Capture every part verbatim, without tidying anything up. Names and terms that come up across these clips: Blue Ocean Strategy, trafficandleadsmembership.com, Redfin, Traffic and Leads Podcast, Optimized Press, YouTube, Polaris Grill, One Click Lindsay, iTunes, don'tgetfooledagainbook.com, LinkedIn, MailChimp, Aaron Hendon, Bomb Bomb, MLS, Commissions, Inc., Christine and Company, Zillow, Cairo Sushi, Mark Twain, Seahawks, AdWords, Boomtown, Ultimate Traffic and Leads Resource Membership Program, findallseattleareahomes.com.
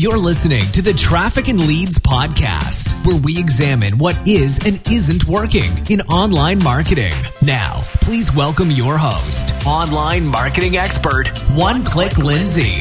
You're listening to the Traffic and Leads Podcast, where we examine what is and isn't working in online marketing. Now, please welcome your host, online marketing expert, One Click Lindsay.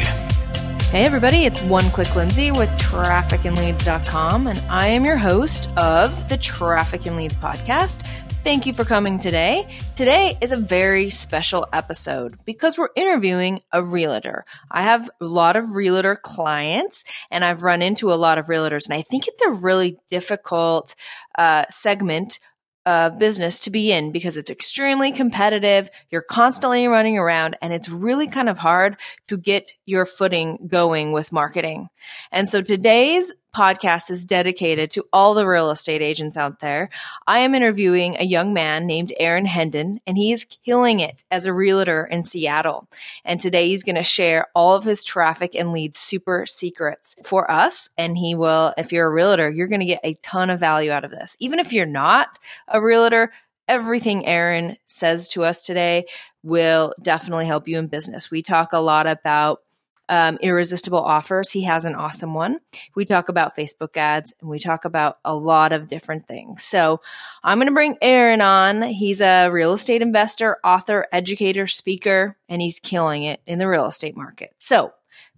Hey everybody, it's One Click Lindsay with traffic and leads dot com, and I am your host of the Traffic and Leads Podcast. Thank you for coming today. Today is a very special episode because we're interviewing a realtor. I have a lot of realtor clients, and I've run into a lot of realtors, and I think it's a really difficult uh, segment Uh, business to be in because it's extremely competitive. You're constantly running around, and it's really kind of hard to get your footing going with marketing. And so today's podcast is dedicated to all the real estate agents out there. I am interviewing a young man named Aaron Hendon, and he is killing it as a realtor in Seattle. And today he's going to share all of his traffic and lead super secrets for us. And he will, if you're a realtor, you're going to get a ton of value out of this. Even if you're not a realtor, everything Aaron says to us today will definitely help you in business. We talk a lot about Um, irresistible offers. He has an awesome one. We talk about Facebook ads, and we talk about a lot of different things. So I'm going to bring Aaron on. He's a real estate investor, author, educator, speaker, and he's killing it in the real estate market. So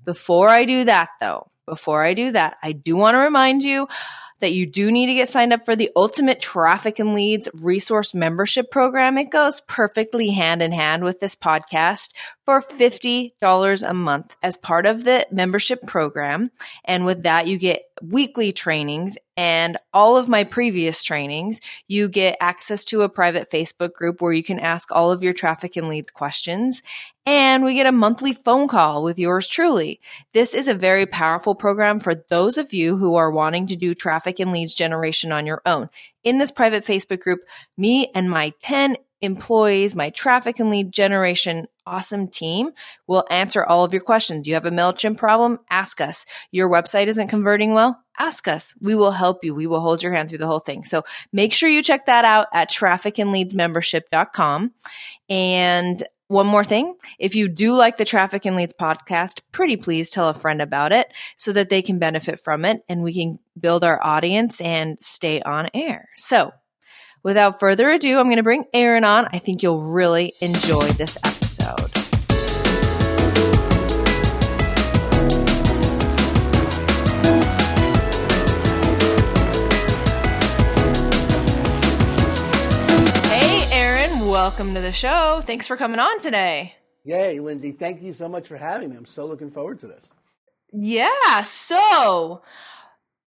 before I do that though, before I do that, I do want to remind you that you do need to get signed up for the Ultimate Traffic and Leads Resource Membership Program. It goes perfectly hand in hand with this podcast for fifty dollars a month as part of the membership program. And with that, you get weekly trainings and all of my previous trainings. You get access to a private Facebook group where you can ask all of your traffic and leads questions. And we get a monthly phone call with yours truly. This is a very powerful program for those of you who are wanting to do traffic and leads generation on your own. In this private Facebook group, me and my ten employees, my traffic and lead generation awesome team, will answer all of your questions. You have a MailChimp problem? Ask us. Your website isn't converting well? Ask us. We will help you. We will hold your hand through the whole thing. So make sure you check that out at traffic and leads membership dot com. And one more thing, if you do like the Traffic and Leads podcast, pretty please tell a friend about it so that they can benefit from it and we can build our audience and stay on air. So without further ado, I'm going to bring Aaron on. I think you'll really enjoy this episode. Hey, Aaron, welcome to the show. Thanks for coming on today. Yay, Lindsay. Thank you so much for having me. I'm so looking forward to this. Yeah, so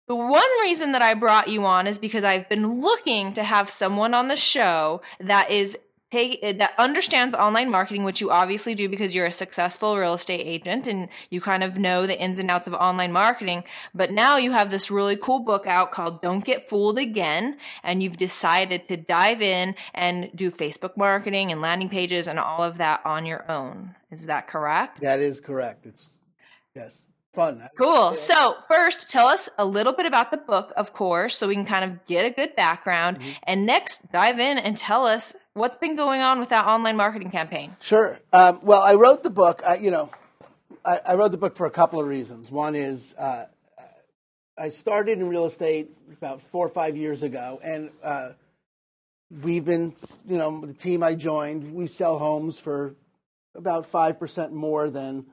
the one reason that I brought you on is because I've been looking to have someone on the show that is take, that understands online marketing, which you obviously do because you're a successful real estate agent and you kind of know the ins and outs of online marketing. But now you have this really cool book out called Don't Get Fooled Again, and you've decided to dive in and do Facebook marketing and landing pages and all of that on your own. Is that correct? That is correct. It's yes. Fun. Cool. So first, tell us a little bit about the book, of course, so we can kind of get a good background. Mm-hmm. And next, dive in and tell us what's been going on with that online marketing campaign. Sure. Um, well, I wrote the book, I, you know, I, I wrote the book for a couple of reasons. One is uh, I started in real estate about four or five years ago, and uh, we've been, you know, the team I joined, we sell homes for about five percent more than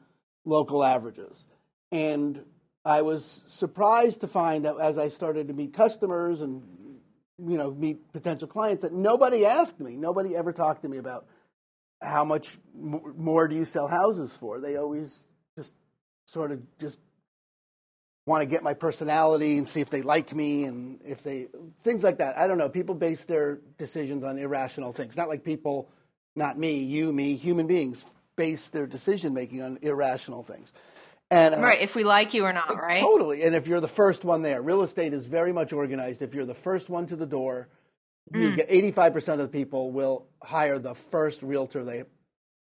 local averages. And I was surprised to find that as I started to meet customers and, you know, meet potential clients, that nobody asked me. Nobody ever talked to me about how much more do you sell houses for. They always just sort of just want to get my personality and see if they like me and if they – things like that. I don't know. People base their decisions on irrational things. Not like people – not me, you, me, human beings base their decision-making on irrational things. And, uh, right, if we like you or not, right? Totally. And if you're the first one there, real estate is very much organized. If you're the first one to the door, mm. you get eighty-five percent of the people will hire the first realtor they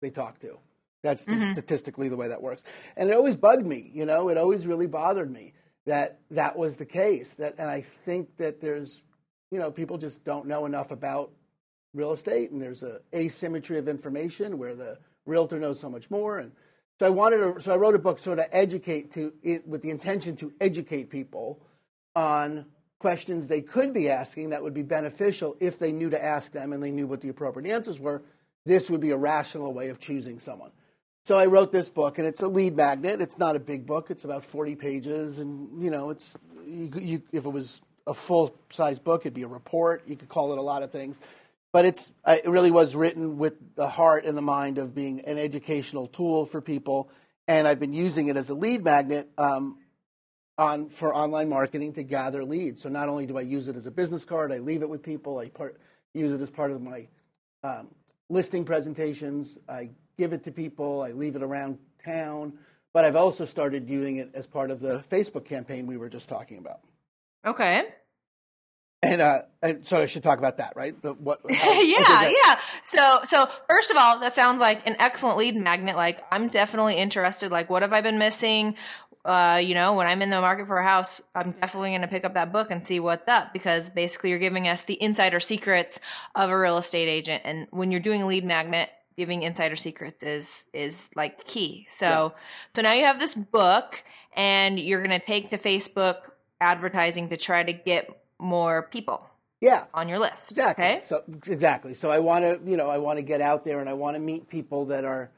they talk to. That's mm-hmm. statistically the way that works. And it always bugged me, you know, it always really bothered me that that was the case. That, and I think that there's, you know, people just don't know enough about real estate, and there's an asymmetry of information where the realtor knows so much more. And So I wanted to, so I wrote a book sort of educate to it with the intention to educate people on questions they could be asking that would be beneficial if they knew to ask them and they knew what the appropriate answers were. This would be a rational way of choosing someone. So I wrote this book, and it's a lead magnet. It's not a big book. It's about forty pages, and you know, it's you, you, if it was a full-size book, it'd be a report. You could call it a lot of things. But it's, it really was written with the heart and the mind of being an educational tool for people, and I've been using it as a lead magnet um, on for online marketing to gather leads. So not only do I use it as a business card, I leave it with people, I part, use it as part of my um, listing presentations, I give it to people, I leave it around town, but I've also started doing it as part of the Facebook campaign we were just talking about. Okay. And, uh, and so I should talk about that, right? The, what, how, yeah, yeah. So, so first of all, that sounds like an excellent lead magnet. Like, I'm definitely interested. Like, what have I been missing? Uh, you know, when I'm in the market for a house, I'm definitely going to pick up that book and see what's up, because basically you're giving us the insider secrets of a real estate agent. And when you're doing a lead magnet, giving insider secrets is, is like key. So, yeah. So now you have this book, and you're going to take to Facebook advertising to try to get more people, yeah, on your list. Exactly. Okay? So exactly. So I want to, you know, I want to get out there, and I want to meet people that are,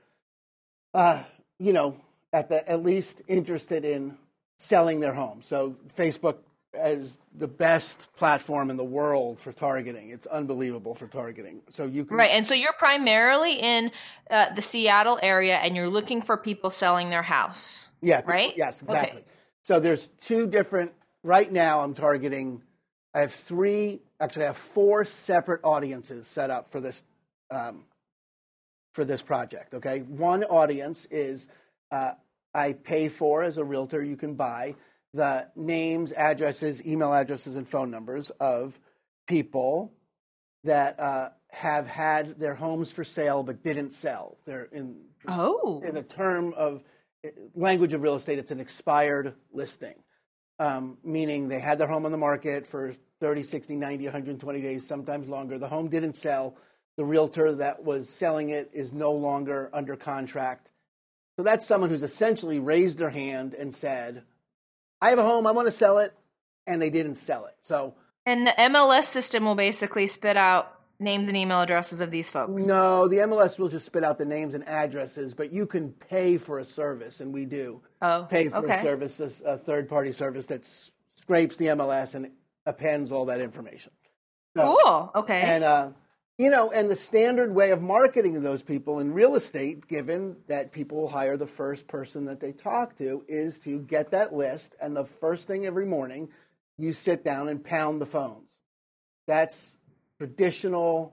uh, you know, at the at least interested in selling their home. So Facebook is the best platform in the world for targeting. It's unbelievable for targeting. So you can, right, and so you're primarily in uh, the Seattle area, and you're looking for people selling their house. Yeah. Right. Yes. Exactly. Okay. So there's two different. Right now, I'm targeting. I have three, actually I have four separate audiences set up for this um, for this project, okay? One audience is uh, I pay for, as a realtor, you can buy the names, addresses, email addresses, and phone numbers of people that uh, have had their homes for sale but didn't sell. They're in, oh. in the term of language of real estate, it's an expired listing. Um, meaning they had their home on the market for thirty, sixty, ninety, one hundred twenty days, sometimes longer. The home didn't sell. The realtor that was selling it is no longer under contract. So that's someone who's essentially raised their hand and said, I have a home, I want to sell it, and they didn't sell it. So, and the M L S system will basically spit out names and email addresses of these folks. No, the M L S will just spit out the names and addresses, but you can pay for a service, and we do oh, pay for okay. a service, a third-party service that scrapes the M L S and appends all that information. So, cool. Okay. And uh, you know, and the standard way of marketing those people in real estate, given that people will hire the first person that they talk to, is to get that list, and the first thing every morning, you sit down and pound the phones. That's traditional,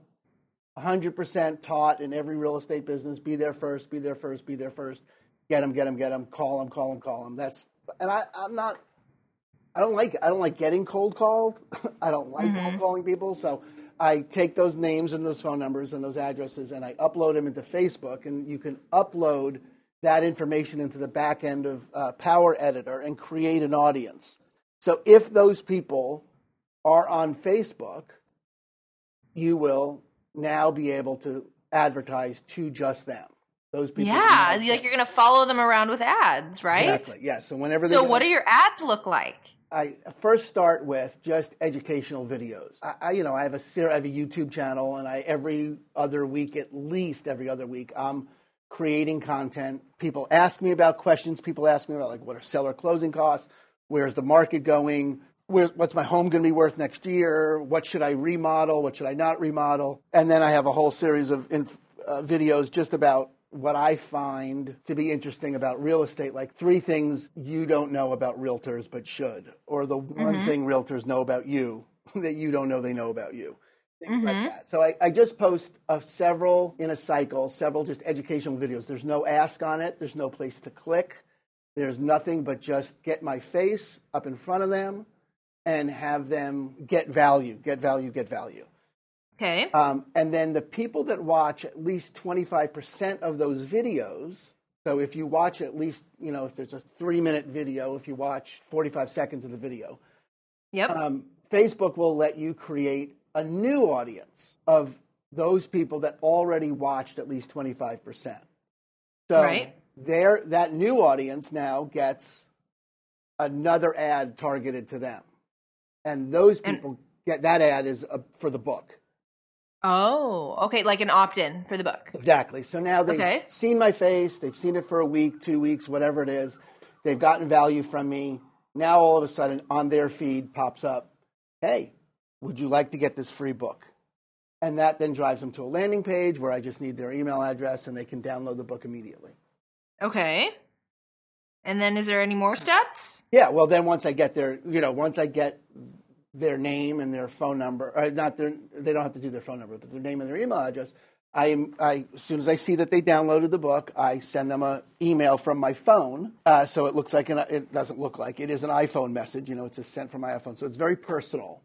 one hundred percent taught in every real estate business. Be there first, be there first, be there first. Get them, get them, get them. Call them, call them, call them. That's, and I, I'm not, I don't like, I don't like getting cold called. I don't like mm-hmm. cold calling people. So I take those names and those phone numbers and those addresses, and I upload them into Facebook, and you can upload that information into the back end of uh, Power Editor and create an audience. So if those people are on Facebook, you will now be able to advertise to just them. Those people. Yeah, like you're going to follow them around with ads, right? Exactly. Yeah. So whenever. So what do your ads look like? I first start with just educational videos. I, I you know, I have a I have a YouTube channel, and I every other week, at least every other week, I'm creating content. People ask me about questions. People ask me about, like, what are seller closing costs? Where's the market going? What's my home going to be worth next year? What should I remodel? What should I not remodel? And then I have a whole series of inf- uh, videos just about what I find to be interesting about real estate, like three things you don't know about realtors but should, or the mm-hmm. one thing realtors know about you that you don't know they know about you, things mm-hmm. like that. So I, I just post uh, several in a cycle, several just educational videos. There's no ask on it. There's no place to click. There's nothing but just get my face up in front of them and have them get value, get value, get value. Okay. Um, and then the people that watch at least twenty-five percent of those videos, so if you watch at least, you know, if there's a three-minute video, if you watch forty-five seconds of the video, yep. um, Facebook will let you create a new audience of those people that already watched at least twenty-five percent. So right. there that new audience now gets another ad targeted to them. And those people and, get that ad is a, for the book. Oh, okay. Like an opt-in for the book. Exactly. So now they've okay. seen my face. They've seen it for a week, two weeks, whatever it is. They've gotten value from me. Now all of a sudden on their feed pops up, hey, would you like to get this free book? And that then drives them to a landing page where I just need their email address and they can download the book immediately. Okay. And then is there any more steps? Yeah. Well, then once I get their, you know, once I get their name and their phone number, or not their, they don't have to do their phone number, but their name and their email address, I, I as soon as I see that they downloaded the book, I send them an email from my phone. Uh, so it looks like, an, it doesn't look like, it is an iPhone message. You know, it's just sent from my iPhone. So it's very personal.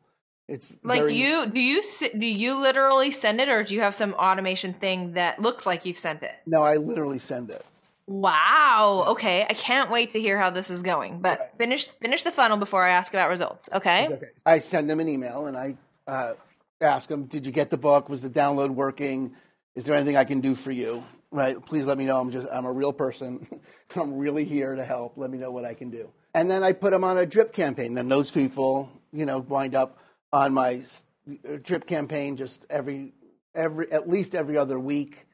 It's like very, you do you do you literally send it, or do you have some automation thing that looks like you've sent it? No, I literally send it. Wow. Okay, I can't wait to hear how this is going. But right. finish finish the funnel before I ask about results. Okay. Okay. I send them an email and I uh, ask them, "Did you get the book? Was the download working? Is there anything I can do for you? Right? Please let me know. I'm just I'm a real person. I'm really here to help. Let me know what I can do." And then I put them on a drip campaign. Then those people, you know, wind up on my drip campaign, just every, every, at least every other week,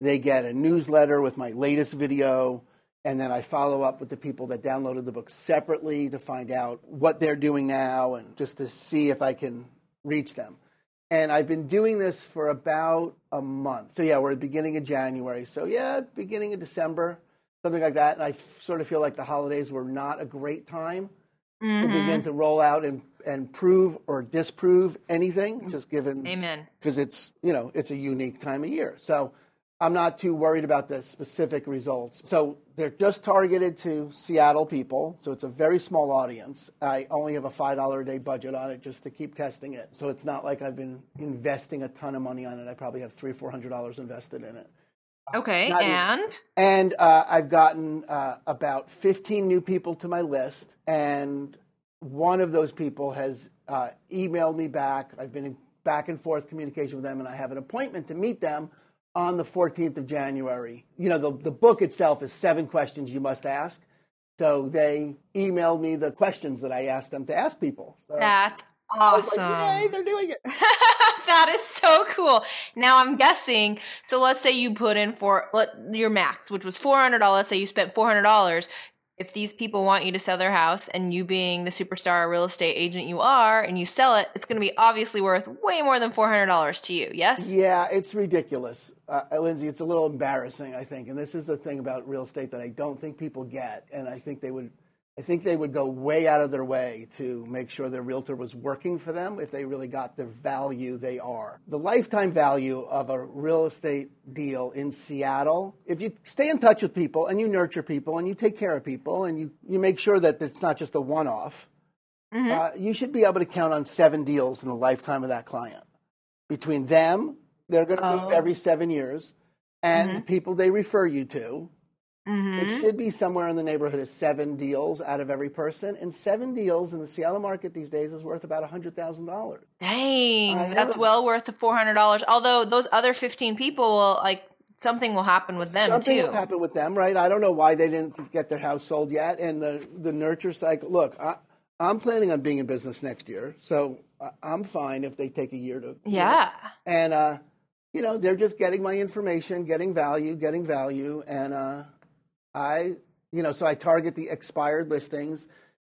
they get a newsletter with my latest video, and then I follow up with the people that downloaded the book separately to find out what they're doing now and just to see if I can reach them. And I've been doing this for about a month. So yeah, we're at the beginning of January. So yeah, beginning of December, something like that. And I f- sort of feel like the holidays were not a great time mm-hmm. to begin to roll out and and prove or disprove anything, just given, amen, because it's, you know, it's a unique time of year. So I'm not too worried about the specific results. So they're just targeted to Seattle people. So it's a very small audience. I only have a five dollars a day budget on it just to keep testing it. So it's not like I've been investing a ton of money on it. I probably have three, four hundred dollars invested in it. Okay. Not and? Even. And uh, I've gotten uh, about fifteen new people to my list, and one of those people has uh, emailed me back. I've been in back and forth communication with them, and I have an appointment to meet them on the fourteenth of January. You know, the, the book itself is seven questions you must ask. So they emailed me the questions that I asked them to ask people. So that's awesome. Like, yay, they're doing it. That is so cool. Now I'm guessing, so let's say you put in for let, your max, which was four hundred dollars. Say you spent four hundred dollars. If these people want you to sell their house, and you being the superstar real estate agent you are, and you sell it, it's going to be obviously worth way more than four hundred dollars to you, yes? Yeah, it's ridiculous. Uh, Lindsay, it's a little embarrassing, I think. And this is the thing about real estate that I don't think people get. And I think they would I think they would go way out of their way to make sure their realtor was working for them if they really got the value they are. The lifetime value of a real estate deal in Seattle, if you stay in touch with people and you nurture people and you take care of people and you, you make sure that it's not just a one-off, mm-hmm. uh, you should be able to count on seven deals in the lifetime of that client. Between them, they're going to oh. move every seven years, and mm-hmm. the people they refer you to, mm-hmm. it should be somewhere in the neighborhood of seven deals out of every person. And seven deals in the Seattle market these days is worth about one hundred thousand dollars. Dang, that's well worth the four hundred dollars. Although those other fifteen people, will, like something will happen with them something too. Something will happen with them, right? I don't know why they didn't get their house sold yet. And the, the nurture cycle, look, I, I'm planning on being in business next year. So I'm fine if they take a year to. Yeah. You know, and, uh, you know, they're just getting my information, getting value, getting value. And, uh. I, you know, so I target the expired listings.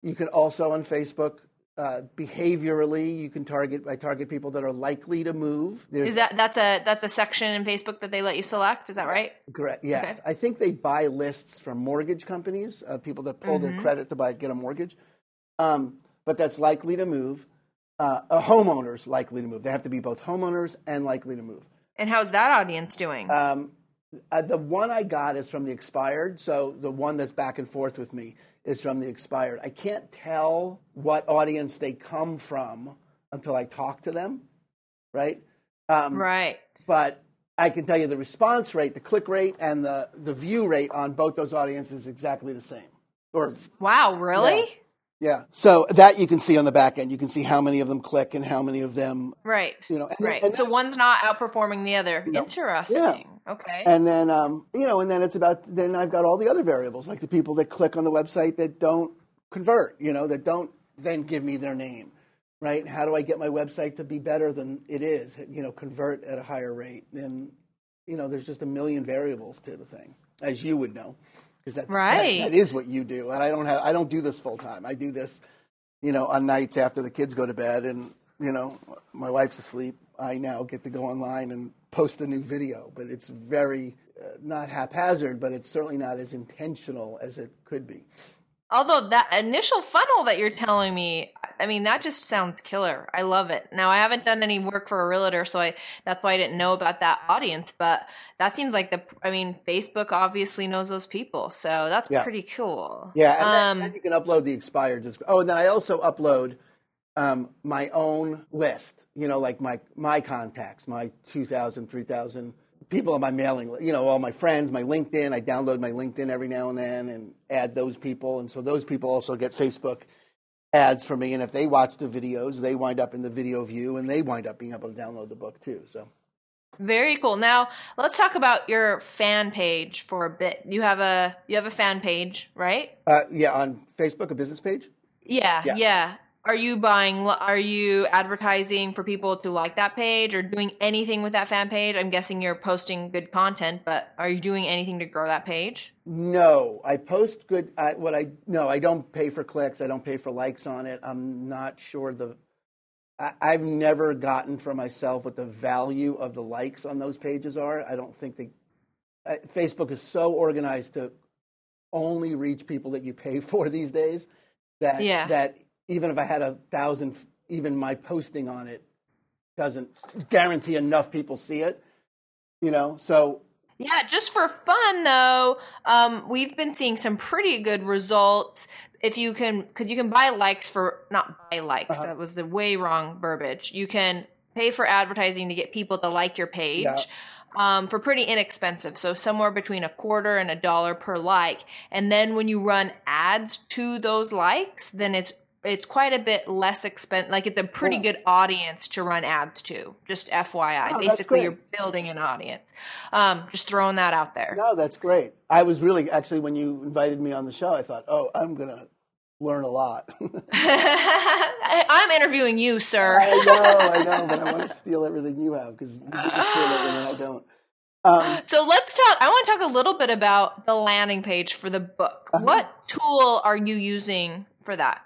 You can also on Facebook, uh, behaviorally, you can target, I target people that are likely to move. There's, is that, that's a, that's the section in Facebook that they let you select. Is that right? Correct. Yes. Okay. I think they buy lists from mortgage companies, uh, people that pull mm-hmm. their credit to buy, get a mortgage. Um, but that's likely to move, uh, a homeowners likely to move. They have to be both homeowners and likely to move. And how's that audience doing? Um, Uh, the one I got is from the expired. So the one that's back and forth with me is from the expired. I can't tell what audience they come from until I talk to them, right? Um, right. But I can tell you the response rate, the click rate, and the, the view rate on both those audiences is exactly the same. Or wow, really? Yeah. Yeah. So that you can see on the back end. You can see how many of them click and how many of them. Right. You know, and, right. And so that, one's not outperforming the other. You know, interesting. Yeah. Okay. And then, um, you know, and then it's about, then I've got all the other variables, like the people that click on the website that don't convert, you know, that don't then give me their name, right? How do I get my website to be better than it is, you know, convert at a higher rate? And, you know, there's just a million variables to the thing, as you would know, because that, right. that, that is what you do. And I don't have, I don't do this full time. I do this, you know, on nights after the kids go to bed and, you know, my wife's asleep. I now get to go online and post a new video, but it's very uh, not haphazard, but it's certainly not as intentional as it could be. Although that initial funnel that you're telling me, I mean, that just sounds killer. I love it. Now, I haven't done any work for a realtor, so I that's why I didn't know about that audience, but that seems like the, I mean, Facebook obviously knows those people, so that's yeah. pretty cool. Yeah, and um, then, then you can upload the expired. Oh, and then I also upload Um, my own list, you know, like my, my contacts, my two thousand, three thousand people on my mailing list, you know, all my friends, my LinkedIn. I download my LinkedIn every now and then and add those people. And so those people also get Facebook ads for me. And if they watch the videos, they wind up in the video view and they wind up being able to download the book too. So very cool. Now let's talk about your fan page for a bit. You have a, you have a fan page, right? Uh, yeah. On Facebook, a business page. Yeah. Yeah. yeah. Are you buying, are you advertising for people to like that page or doing anything with that fan page? I'm guessing you're posting good content, but are you doing anything to grow that page? No, I post good, I, what I, no, I don't pay for clicks. I don't pay for likes on it. I'm not sure the, I, I've never gotten for myself what the value of the likes on those pages are. I don't think they, uh, Facebook is so organized to only reach people that you pay for these days that, yeah. that, even if I had a thousand, even my posting on it doesn't guarantee enough people see it, you know, so. Yeah, just for fun though, um, we've been seeing some pretty good results. If you can, because you can buy likes for, not buy likes, uh-huh. that was the way wrong verbiage. You can pay for advertising to get people to like your page. Yeah. Um, for pretty inexpensive, so somewhere between a quarter and a dollar per like. And then when you run ads to those likes, then it's It's quite a bit less expensive. Like it's a pretty cool. good audience to run ads to. Just F Y I. Oh, basically, you're building an audience. Um, just throwing that out there. No, that's great. I was really actually when you invited me on the show, I thought, oh, I'm gonna learn a lot. I, I'm interviewing you, sir. I know, I know, but I want to steal everything you have because you can steal everything and I don't. Um, so let's talk, I want to talk a little bit about the landing page for the book. Uh-huh. What tool are you using for that?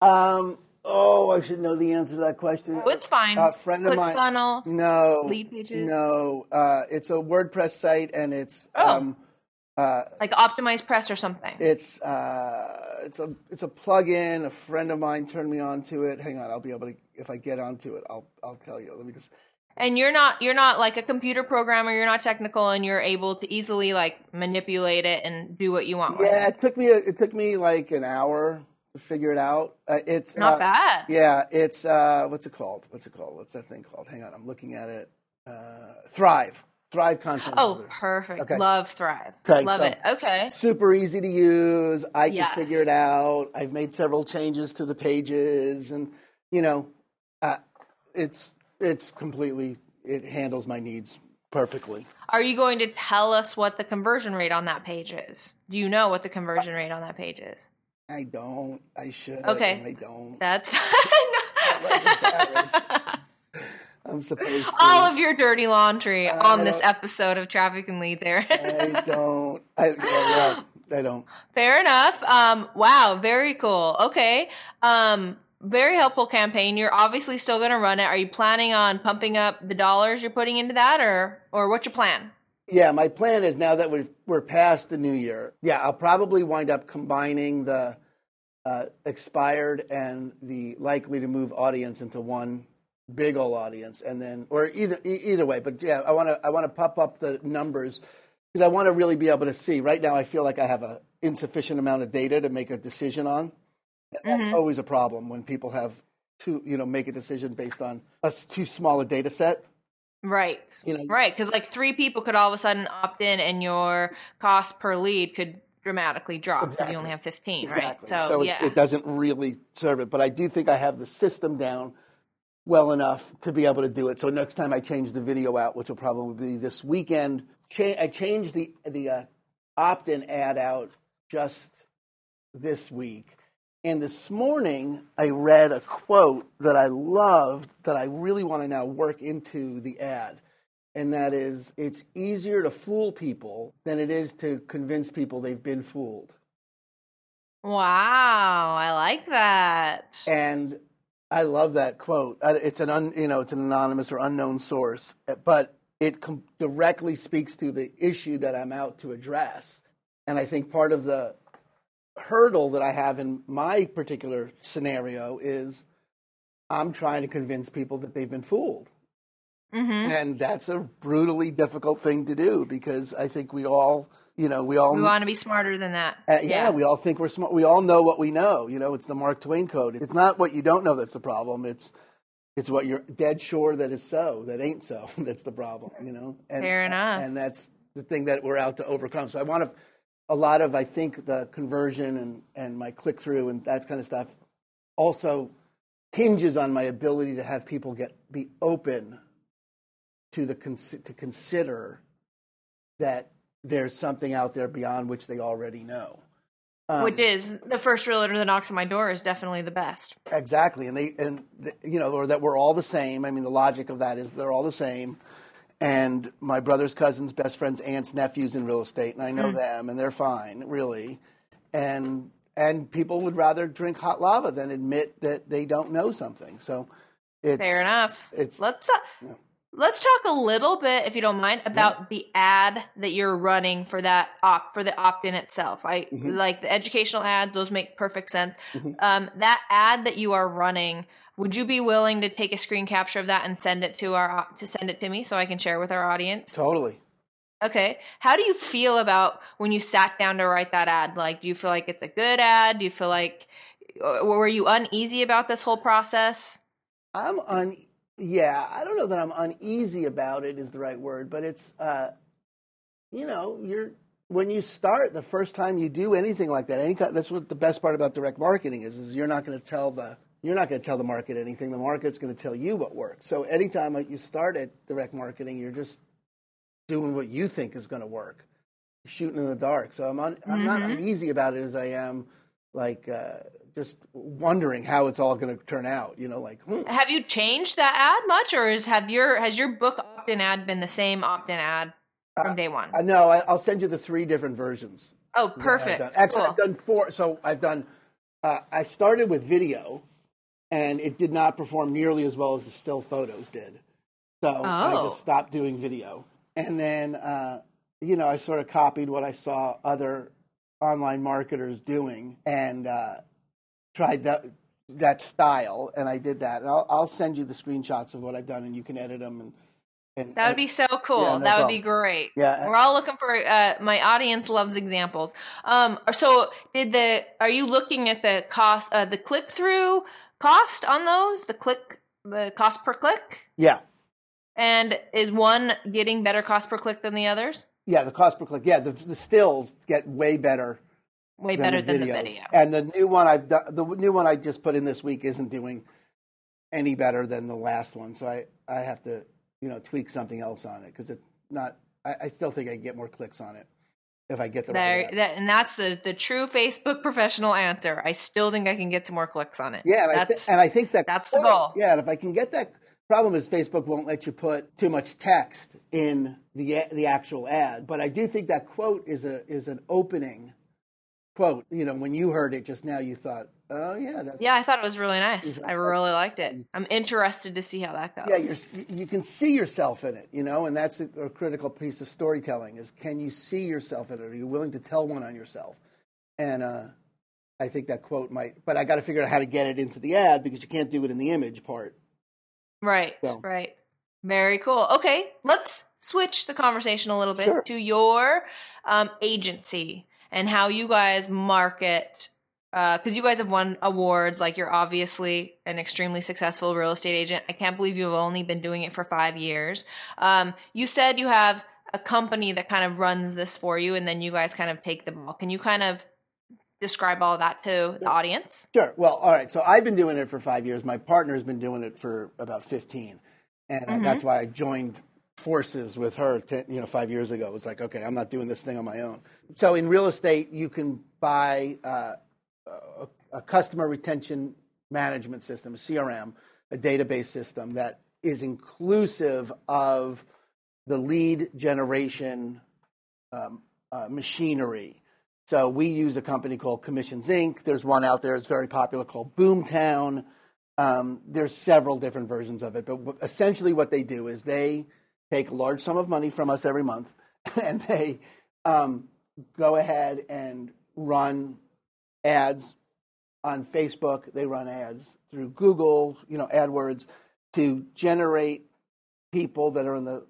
Um. Oh, I should know the answer to that question. Oh, it's fine. A friend of mine. Funnel, no. Lead pages. No. Uh, it's a WordPress site, and it's oh. um, uh, like Optimized Press or something. It's uh, it's a it's a plugin. A friend of mine turned me on to it. Hang on, I'll be able to if I get onto it, I'll I'll tell you. Let me just. And you're not you're not like a computer programmer. You're not technical, and you're able to easily like manipulate it and do what you want. Yeah, with it. it took me a, it took me like an hour. Figure it out. Uh, it's not uh, bad. Yeah, it's uh, what's it called? What's it called? What's that thing called? Hang on, I'm looking at it. Uh, Thrive, Thrive content. Oh, builder. Perfect. Okay. Love Thrive. Okay, Love so it. Okay. Super easy to use. I yes. can figure it out. I've made several changes to the pages, and you know, uh, it's it's completely it handles my needs perfectly. Are you going to tell us what the conversion rate on that page is? Do you know what the conversion rate on that page is? I don't. I should. Okay. I don't. That's fine. I'm supposed to. All of your dirty laundry I on this episode of Traffic and Leads, Aaron. I don't. I, yeah, yeah, I don't. Fair enough. Um, wow. Very cool. Okay. Um, very helpful campaign. You're obviously still going to run it. Are you planning on pumping up the dollars you're putting into that or, or what's your plan? Yeah, my plan is now that we've, we're past the new year, yeah, I'll probably wind up combining the uh, expired and the likely to move audience into one big old audience, and then or either either way. But yeah, I want to I want to pop up the numbers because I want to really be able to see. Right now, I feel like I have an insufficient amount of data to make a decision on. That's mm-hmm. always a problem when people have to you know make a decision based on a too small a data set. Right. You know, right. Because like three people could all of a sudden opt in and your cost per lead could dramatically drop because exactly. you only have fifteen, exactly. right? So, so yeah. it, it doesn't really serve it. But I do think I have the system down well enough to be able to do it. So next time I change the video out, which will probably be this weekend, cha- I changed the the uh, opt-in ad out just this week. And this morning, I read a quote that I loved that I really want to now work into the ad. And that is, it's easier to fool people than it is to convince people they've been fooled. Wow, I like that. And I love that quote. It's an un, you know, it's an anonymous or unknown source, but it com- directly speaks to the issue that I'm out to address. And I think part of the hurdle that I have in my particular scenario is I'm trying to convince people that they've been fooled. Mm-hmm. And that's a brutally difficult thing to do because I think we all, you know, we all we want to be smarter than that. Uh, yeah, yeah, we all think we're smart. We all know what we know. You know, it's the Mark Twain quote. It's not what you don't know that's the problem. It's it's what you're dead sure that is so that ain't so that's the problem. You know, and, fair enough. And that's the thing that we're out to overcome. So I want to a lot of I think the conversion and and my click through and that kind of stuff also hinges on my ability to have people get be open to the to consider that there's something out there beyond which they already know. Um, which is the first realtor that knocks on my door is definitely the best. Exactly. And they, and the, you know, or that we're all the same. I mean, the logic of that is they're all the same. And my brother's cousins, best friends, aunts, nephews in real estate. And I know mm. them and they're fine, really. And, and people would rather drink hot lava than admit that they don't know something. So it's fair enough. It's let's, uh, you know, Let's talk a little bit, if you don't mind, about yeah. the ad that you're running for that opt for the opt-in itself. I mm-hmm. like the educational ads; those make perfect sense. Mm-hmm. Um, that ad that you are running, would you be willing to take a screen capture of that and send it to our to send it to me so I can share with our audience? Totally. Okay. How do you feel about when you sat down to write that ad? Like, do you feel like it's a good ad? Do you feel like were you uneasy about this whole process? I'm uneasy. Yeah, I don't know that I'm uneasy about it is the right word, but it's, uh, you know, you're when you start the first time you do anything like that. Any, that's what the best part about direct marketing is: is you're not going to tell the you're not going to tell the market anything. The market's going to tell you what works. So anytime you start at direct marketing, you're just doing what you think is going to work, shooting in the dark. So I'm un, mm-hmm. I'm not uneasy about it as I am like. Uh, Just wondering how it's all going to turn out, you know, like. Hmm. Have you changed that ad much, or is have your has your book opt-in ad been the same opt-in ad from uh, day one? Uh, no, I, I'll send you the three different versions. Oh, perfect! I've Actually, cool. I've done four. So I've done. Uh, I started with video, and it did not perform nearly as well as the still photos did. So oh. I just stopped doing video, and then uh, you know I sort of copied what I saw other online marketers doing, and. Uh, tried that, that style, and I did that. And I'll, I'll send you the screenshots of what I've done, and you can edit them. And, and that would be so cool. Yeah, no that problem. Would be great. Yeah, we're all looking for. Uh, my audience loves examples. Um, so did the? Are you looking at the cost? Uh, the click through cost on those? The click, the cost per click. Yeah. And is one getting better cost per click than the others? Yeah, the cost per click. Yeah, the, the stills get way better. Way better than the video. And the new one I've done, the new one I just put in this week isn't doing any better than the last one. So I, I have to, you know, tweak something else on it because it's not. I, I still think I can get more clicks on it if I get the there, right. That, and that's the the true Facebook professional answer. I still think I can get some more clicks on it. Yeah, and, that's, I, th- and I think that that's the goal. Yeah, and if I can get that, problem is Facebook won't let you put too much text in the the actual ad. But I do think that quote is a is an opening. Quote, you know, when you heard it just now, you thought, oh, yeah. That's- yeah, I thought it was really nice. I really liked it. I'm interested to see how that goes. Yeah, you're, you can see yourself in it, you know, and that's a, a critical piece of storytelling is can you see yourself in it? Are you willing to tell one on yourself? And uh, I think that quote might, but I got to figure out how to get it into the ad because you can't do it in the image part. Right, so. Right. Very cool. Okay, let's switch the conversation a little bit sure. to your um, agency. And how you guys market, because uh, you guys have won awards, like you're obviously an extremely successful real estate agent. I can't believe you've only been doing it for five years. Um, you said you have a company that kind of runs this for you, and then you guys kind of take the ball. Can you kind of describe all that to the audience? Sure. Well, all right. So I've been doing it for five years. My partner's been doing it for about fifteen. And mm-hmm. that's why I joined forces with her, you know, five years ago. It was like, okay, I'm not doing this thing on my own. So in real estate, you can buy uh, a, a customer retention management system, a C R M, a database system that is inclusive of the lead generation um, uh, machinery. So we use a company called Commissions, Incorporated. There's one out there that's very popular called Boomtown. Um, there's several different versions of it, but w- essentially what they do is they take a large sum of money from us every month, and they um, go ahead and run ads on Facebook. They run ads through Google, you know, AdWords, to generate people that are in the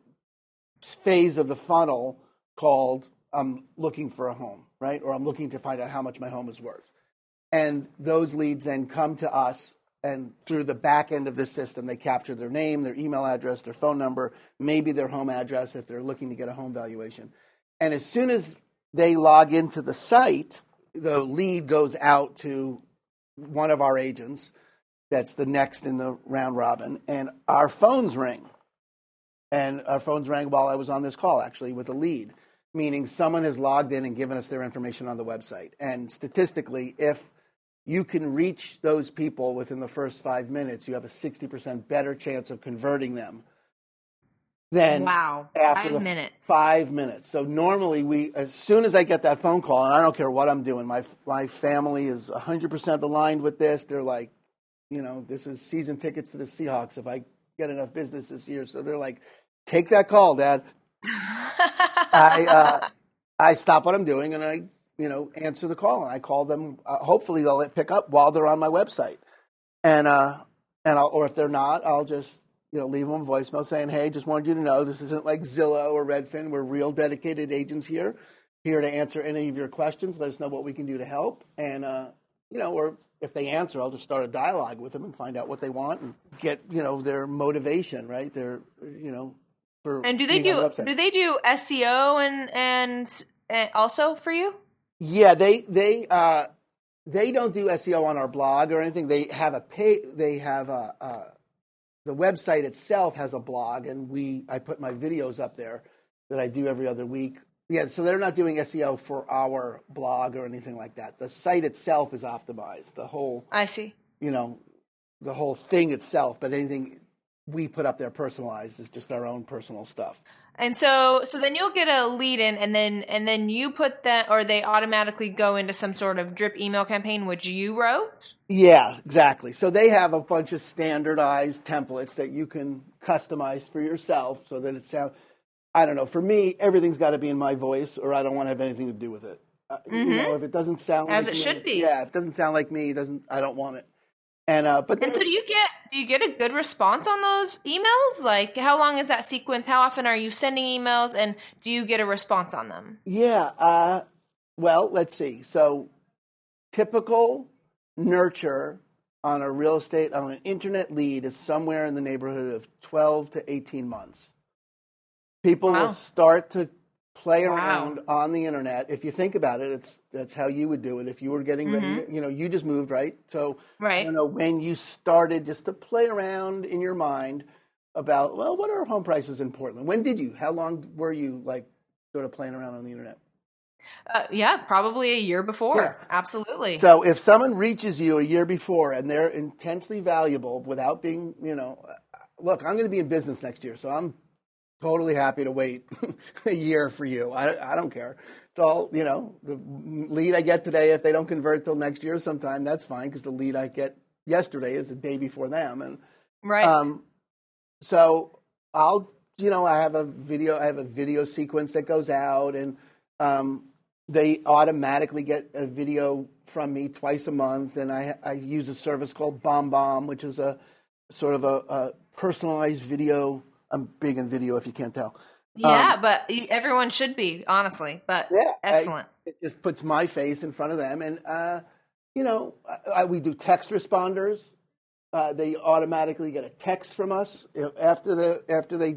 phase of the funnel called "I'm looking for a home," right? Or "I'm looking to find out how much my home is worth." And those leads then come to us. And through the back end of this system, they capture their name, their email address, their phone number, maybe their home address if they're looking to get a home valuation. And as soon as they log into the site, the lead goes out to one of our agents. That's the next in the round robin. And our phones ring. And our phones rang while I was on this call, actually, with a lead, meaning someone has logged in and given us their information on the website. And statistically, if you can reach those people within the first five minutes, you have a sixty percent better chance of converting them than wow. after five the minutes. five minutes. So normally we, as soon as I get that phone call, and I don't care what I'm doing, my my family is one hundred percent aligned with this. They're like, you know, this is season tickets to the Seahawks if I get enough business this year. So they're like, take that call, Dad. I uh, I stop what I'm doing and I, you know, answer the call. And I call them, uh, hopefully they'll pick up while they're on my website. And, uh, and I'll, or if they're not, I'll just, you know, leave them a voicemail saying, hey, just wanted you to know this isn't like Zillow or Redfin. We're real dedicated agents here, here to answer any of your questions. Let us know what we can do to help. And, uh, you know, or if they answer, I'll just start a dialogue with them and find out what they want and get, you know, their motivation, right? Their, you know, for And do they do, do they do S E O and, and, and also for you? Yeah, they they uh, they don't do S E O on our blog or anything. They have a pay, they have a, uh, the website itself has a blog, and we I put my videos up there that I do every other week. Yeah, so they're not doing S E O for our blog or anything like that. The site itself is optimized. The whole I see. You know, the whole thing itself, but anything we put up there personalized is just our own personal stuff. And so, so then you'll get a lead in, and then and then you put that, or they automatically go into some sort of drip email campaign, which you wrote? Yeah, exactly. So they have a bunch of standardized templates that you can customize for yourself so that it sounds, I don't know, for me, everything's got to be in my voice or I don't want to have anything to do with it. Uh, mm-hmm. You know, if it doesn't sound As like As it me, should be. Yeah, if it doesn't sound like me, it doesn't, I don't want it. And, uh, but and so do you get do you get a good response on those emails? Like, how long is that sequence? How often are you sending emails, and do you get a response on them? Yeah. Uh, well, let's see. So typical nurture on a real estate, on an internet lead is somewhere in the neighborhood of twelve to eighteen months. People wow. will start to play wow. around on the internet. If you think about it, it's that's how you would do it. If you were getting mm-hmm. ready, you know, you just moved, right? So, right. you know, when you started just to play around in your mind about, well, what are home prices in Portland? When did you? How long were you like sort of playing around on the internet? Uh, yeah, probably a year before. Yeah. Absolutely. So if someone reaches you a year before and they're intensely valuable without being, you know, look, I'm going to be in business next year, so I'm totally happy to wait a year for you. I, I don't care. It's all, you know, the lead I get today, if they don't convert till next year sometime, that's fine because the lead I get yesterday is the day before them. And right. Um, so I'll, you know, I have a video, I have a video sequence that goes out, and um, they automatically get a video from me twice a month. And I, I use a service called Bomb Bomb, which is a sort of a, a personalized video. I'm big in video, if you can't tell. Yeah, um, but everyone should be, honestly. But yeah, excellent. I, it just puts my face in front of them. And, uh, you know, I, I, we do text responders. Uh, they automatically get a text from us. After the after they,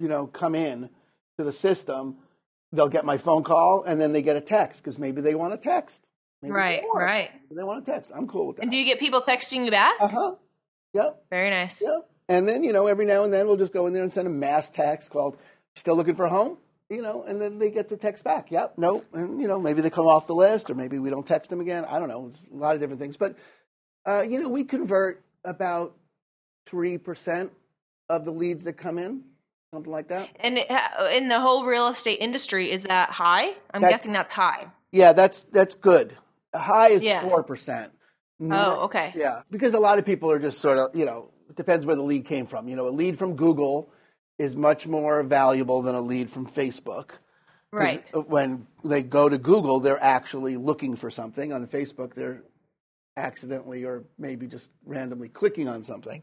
you know, come in to the system, they'll get my phone call, and then they get a text because maybe they want a text. Maybe right, they right. Maybe they want a text. I'm cool with that. And do you get people texting you back? Uh-huh. Yep. Very nice. Yep. And then, you know, every now and then we'll just go in there and send a mass text called, still looking for a home? You know, and then they get the text back. Yep, no, and, you know, maybe they come off the list or maybe we don't text them again. I don't know. It's a lot of different things. But, uh, you know, we convert about three percent of the leads that come in, something like that. And it, in the whole real estate industry, is that high? I'm that's, guessing that's high. Yeah, that's that's good. High is yeah. four percent. Oh, okay. Yeah, because a lot of people are just sort of, you know, it depends where the lead came from. You know, a lead from Google is much more valuable than a lead from Facebook. Right. When they go to Google, they're actually looking for something. On Facebook, they're accidentally or maybe just randomly clicking on something.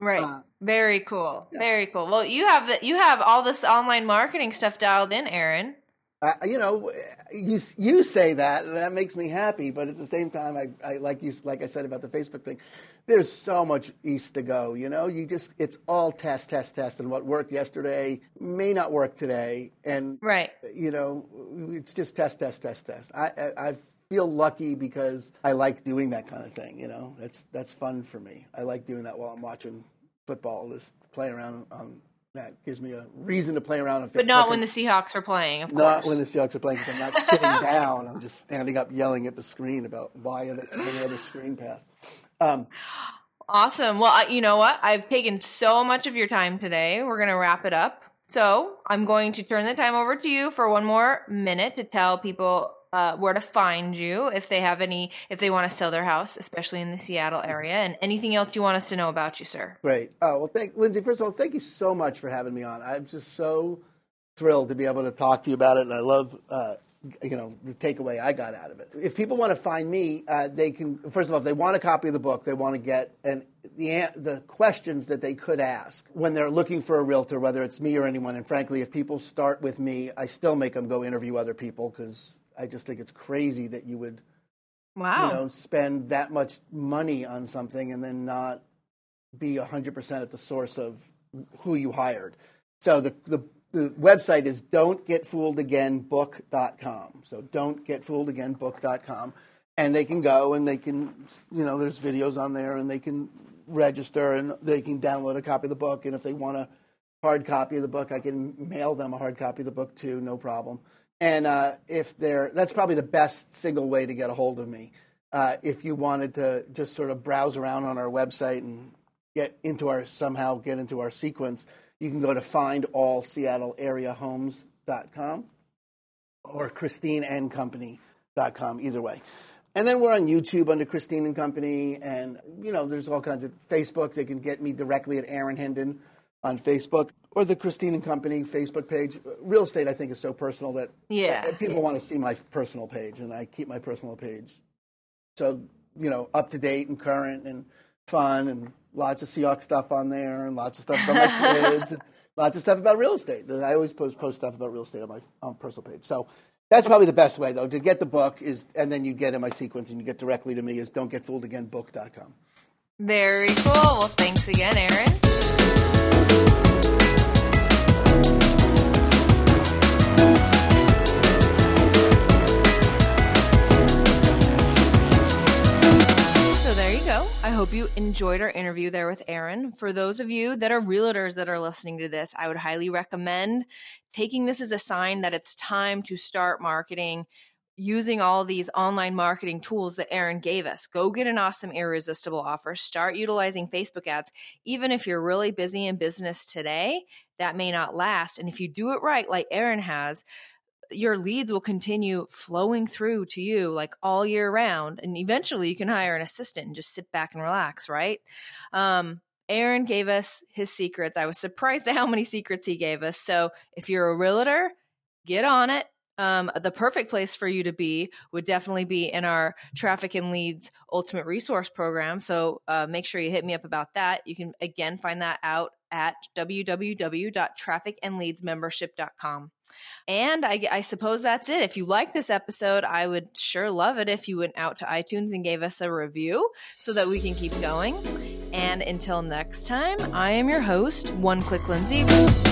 Right. Uh, Very cool. Yeah. Very cool. Well, you have the, you have all this online marketing stuff dialed in, Aaron. Uh, you know, you you say that, and that makes me happy. But at the same time, I, I like you like I said about the Facebook thing. There's so much east to go. You know, you just it's all test, test, test, and what worked yesterday may not work today. And right, you know, it's just test, test, test, test. I I, I feel lucky because I like doing that kind of thing. You know, that's that's fun for me. I like doing that while I'm watching football. Just play around on. That gives me a reason to play around. But not when the Seahawks are playing, of course. Not when the Seahawks are playing because I'm not sitting down. I'm just standing up yelling at the screen about why are they throwing another screen pass. Um, awesome. Well, you know what? I've taken so much of your time today. We're going to wrap it up. So I'm going to turn the time over to you for one more minute to tell people uh, where to find you if they have any, if they want to sell their house, especially in the Seattle area, and anything else you want us to know about you, sir. Great. Oh, well, thank Lindsay. First of all, thank you so much for having me on. I'm just so thrilled to be able to talk to you about it, and I love, uh, you know, the takeaway I got out of it. If people want to find me, uh, they can. First of all, if they want a copy of the book, they want to get an the the questions that they could ask when they're looking for a realtor, whether it's me or anyone. And frankly, if people start with me, I still make them go interview other people because I just think it's crazy that you would, wow, you know, spend that much money on something and then not be one hundred percent at the source of who you hired. So the the, the website is don't get fooled again book dot com. So don't get fooled again book dot com. And they can go and they can, you know, there's videos on there and they can register and they can download a copy of the book. And if they want a hard copy of the book, I can mail them a hard copy of the book too, no problem. And uh, if they're, that's probably the best single way to get a hold of me. Uh, if you wanted to just sort of browse around on our website and get into our, somehow get into our sequence, you can go to find all seattle area homes dot com or Christine and Company dot com, either way. And then we're on YouTube under Christine and Company, and, you know, there's all kinds of Facebook. They can get me directly at Aaron Hendon on Facebook, or the Christine and Company Facebook page. Real estate, I think, is so personal that yeah. people want to see my personal page, and I keep my personal page so, you know, up to date and current and fun, and lots of Seahawks stuff on there, and lots of stuff about my kids, and lots of stuff about real estate. I always post post stuff about real estate on my on personal page. So that's probably the best way, though, to get the book is, and then you get in my sequence and you get directly to me is don't get fooled again book dot com. Very cool. Well, thanks again, Aaron. I hope you enjoyed our interview there with Aaron. For those of you that are realtors that are listening to this, I would highly recommend taking this as a sign that it's time to start marketing using all these online marketing tools that Aaron gave us. Go get an awesome irresistible offer. Start utilizing Facebook ads. Even if you're really busy in business today, that may not last. And if you do it right, like Aaron has, your leads will continue flowing through to you like all year round. And eventually you can hire an assistant and just sit back and relax, right? Um, Aaron gave us his secrets. I was surprised at how many secrets he gave us. So if you're a realtor, get on it. Um, the perfect place for you to be would definitely be in our Traffic and Leads Ultimate Resource Program. So uh, make sure you hit me up about that. You can, again, find that out at w w w dot traffic and leads membership dot com. And I, I suppose that's it. If you like this episode, I would sure love it if you went out to iTunes and gave us a review so that we can keep going. And until next time, I am your host, One Click Lindsay.